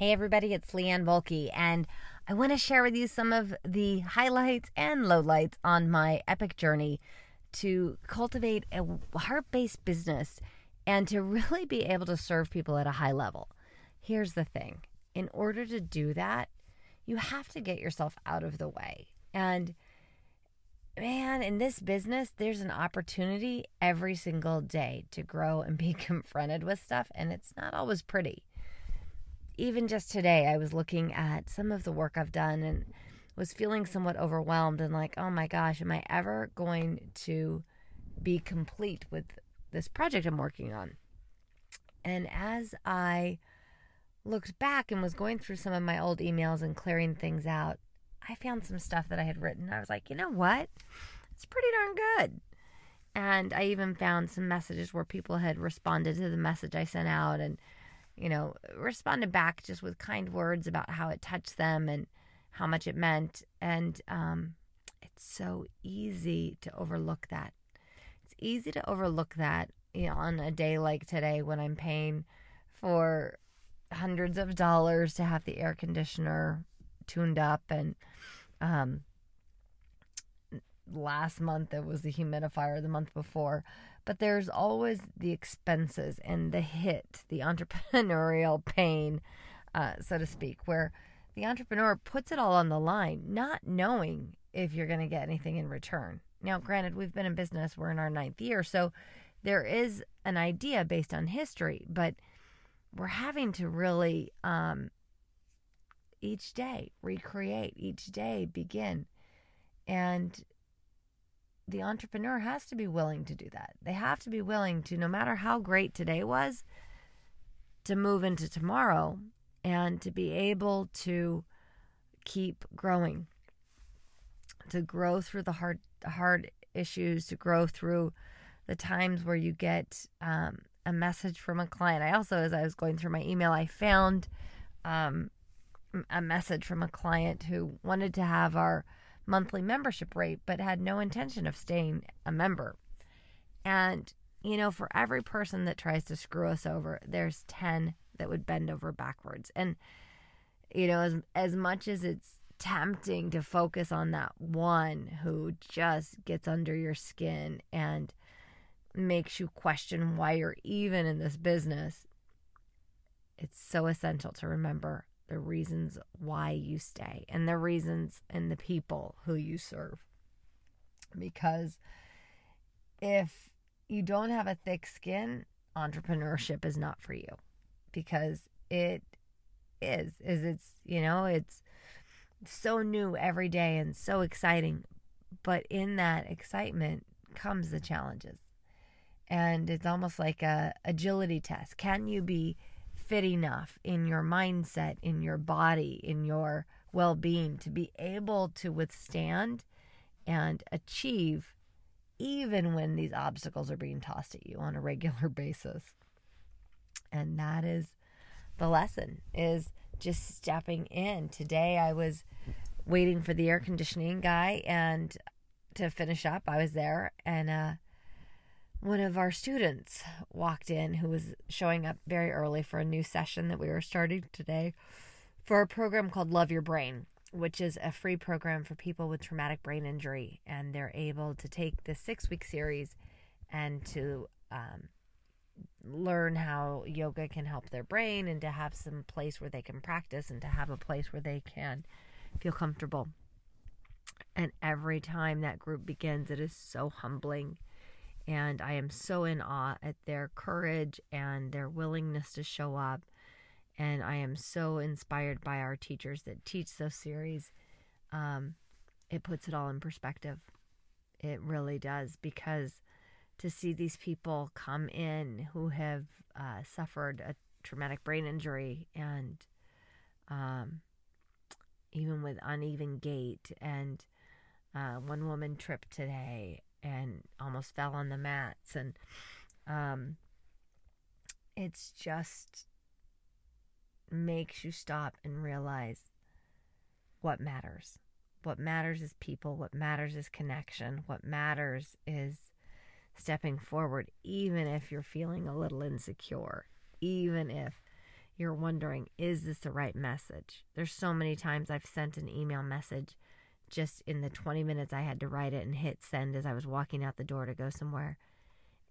Hey everybody, it's Leanne Volkey, and I want to share with you some of the highlights and lowlights on my epic journey to cultivate a heart-based business and to really be able to serve people at a high level. Here's the thing. In order to do that, you have to get yourself out of the way. And man, in this business, there's an opportunity every single day to grow and be confronted with stuff, and it's not always pretty. Even just today, I was looking at some of the work I've done and was feeling somewhat overwhelmed and like, oh my gosh, am I ever going to be complete with this project I'm working on? And as I looked back and was going through some of my old emails and clearing things out, I found some stuff that I had written. I was like, you know what? It's pretty darn good. And I even found some messages where people had responded to the message I sent out and responded back just with kind words about how it touched them and how much it meant. And it's so easy to overlook that. It's easy to overlook that on a day like today when I'm paying for hundreds of dollars to have the air conditioner tuned up. And last month it was the humidifier, the month before. But there's always the expenses and the hit, the entrepreneurial pain, so to speak, where the entrepreneur puts it all on the line, not knowing if you're going to get anything in return. Now, granted, we've been in business, we're in our 9th year, so there is an idea based on history, but we're having to really each day recreate, each day begin. And the entrepreneur has to be willing to do that. They have to be willing to, no matter how great today was, to move into tomorrow and to be able to keep growing, to grow through the hard issues, to grow through the times where you get a message from a client. I also, as I was going through my email, I found a message from a client who wanted to have our monthly membership rate, but had no intention of staying a member. And, for every person that tries to screw us over, there's 10 that would bend over backwards. And, as much as it's tempting to focus on that one who just gets under your skin and makes you question why you're even in this business, it's so essential to remember the reasons why you stay and the reasons and the people who you serve. Because if you don't have a thick skin, entrepreneurship is not for you, because it's so new every day and so exciting. But in that excitement comes the challenges. And it's almost like a agility test. Can you be fit enough in your mindset, in your body, in your well-being to be able to withstand and achieve even when these obstacles are being tossed at you on a regular basis? And that is the lesson, is just stepping in. Today I was waiting for the air conditioning guy and to finish up. I was there, and one of our students walked in who was showing up very early for a new session that we were starting today for a program called Love Your Brain, which is a free program for people with traumatic brain injury. And they're able to take the 6-week series and to learn how yoga can help their brain, and to have some place where they can practice, and to have a place where they can feel comfortable. And every time that group begins, it is so humbling. And I am so in awe at their courage and their willingness to show up. And I am so inspired by our teachers that teach those series. It puts it all in perspective. It really does. Because to see these people come in who have suffered a traumatic brain injury, and even with uneven gait, and one woman tripped today and almost fell on the mats. And it's just makes you stop and realize what matters. What matters is people. What matters is connection. What matters is stepping forward, even if you're feeling a little insecure, even if you're wondering, is this the right message? There's so many times I've sent an email message just in the 20 minutes I had to write it and hit send as I was walking out the door to go somewhere.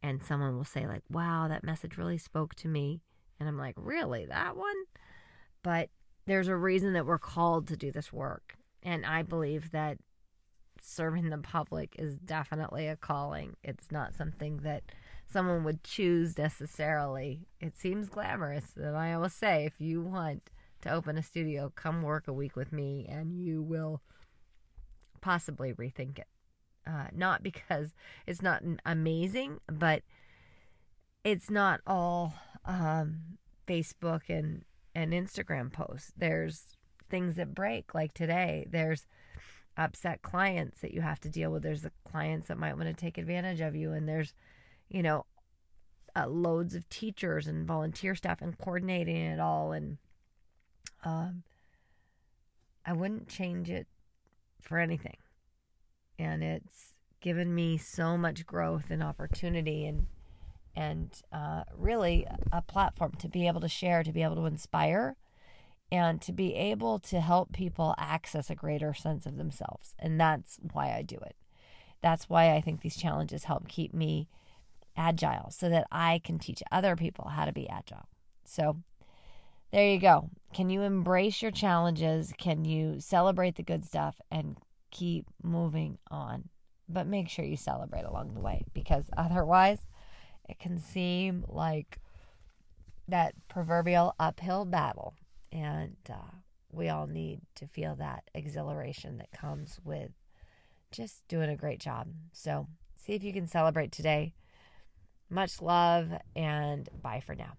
And someone will say like, wow, that message really spoke to me. And I'm like, really, that one? But there's a reason that we're called to do this work. And I believe that serving the public is definitely a calling. It's not something that someone would choose necessarily. It seems glamorous. And I always say, if you want to open a studio, come work a week with me and you will possibly rethink it. Not because it's not amazing, but it's not all Facebook and Instagram posts. There's things that break, like today. There's upset clients that you have to deal with. There's the clients that might want to take advantage of you. And there's, you know, loads of teachers and volunteer staff and coordinating it all. And I wouldn't change it for anything. And it's given me so much growth and opportunity and really a platform to be able to share, to be able to inspire, and to be able to help people access a greater sense of themselves. And that's why I do it. That's why I think these challenges help keep me agile so that I can teach other people how to be agile. So there you go. Can you embrace your challenges? Can you celebrate the good stuff and keep moving on? But make sure you celebrate along the way, because otherwise it can seem like that proverbial uphill battle. And we all need to feel that exhilaration that comes with just doing a great job. So see if you can celebrate today. Much love, and bye for now.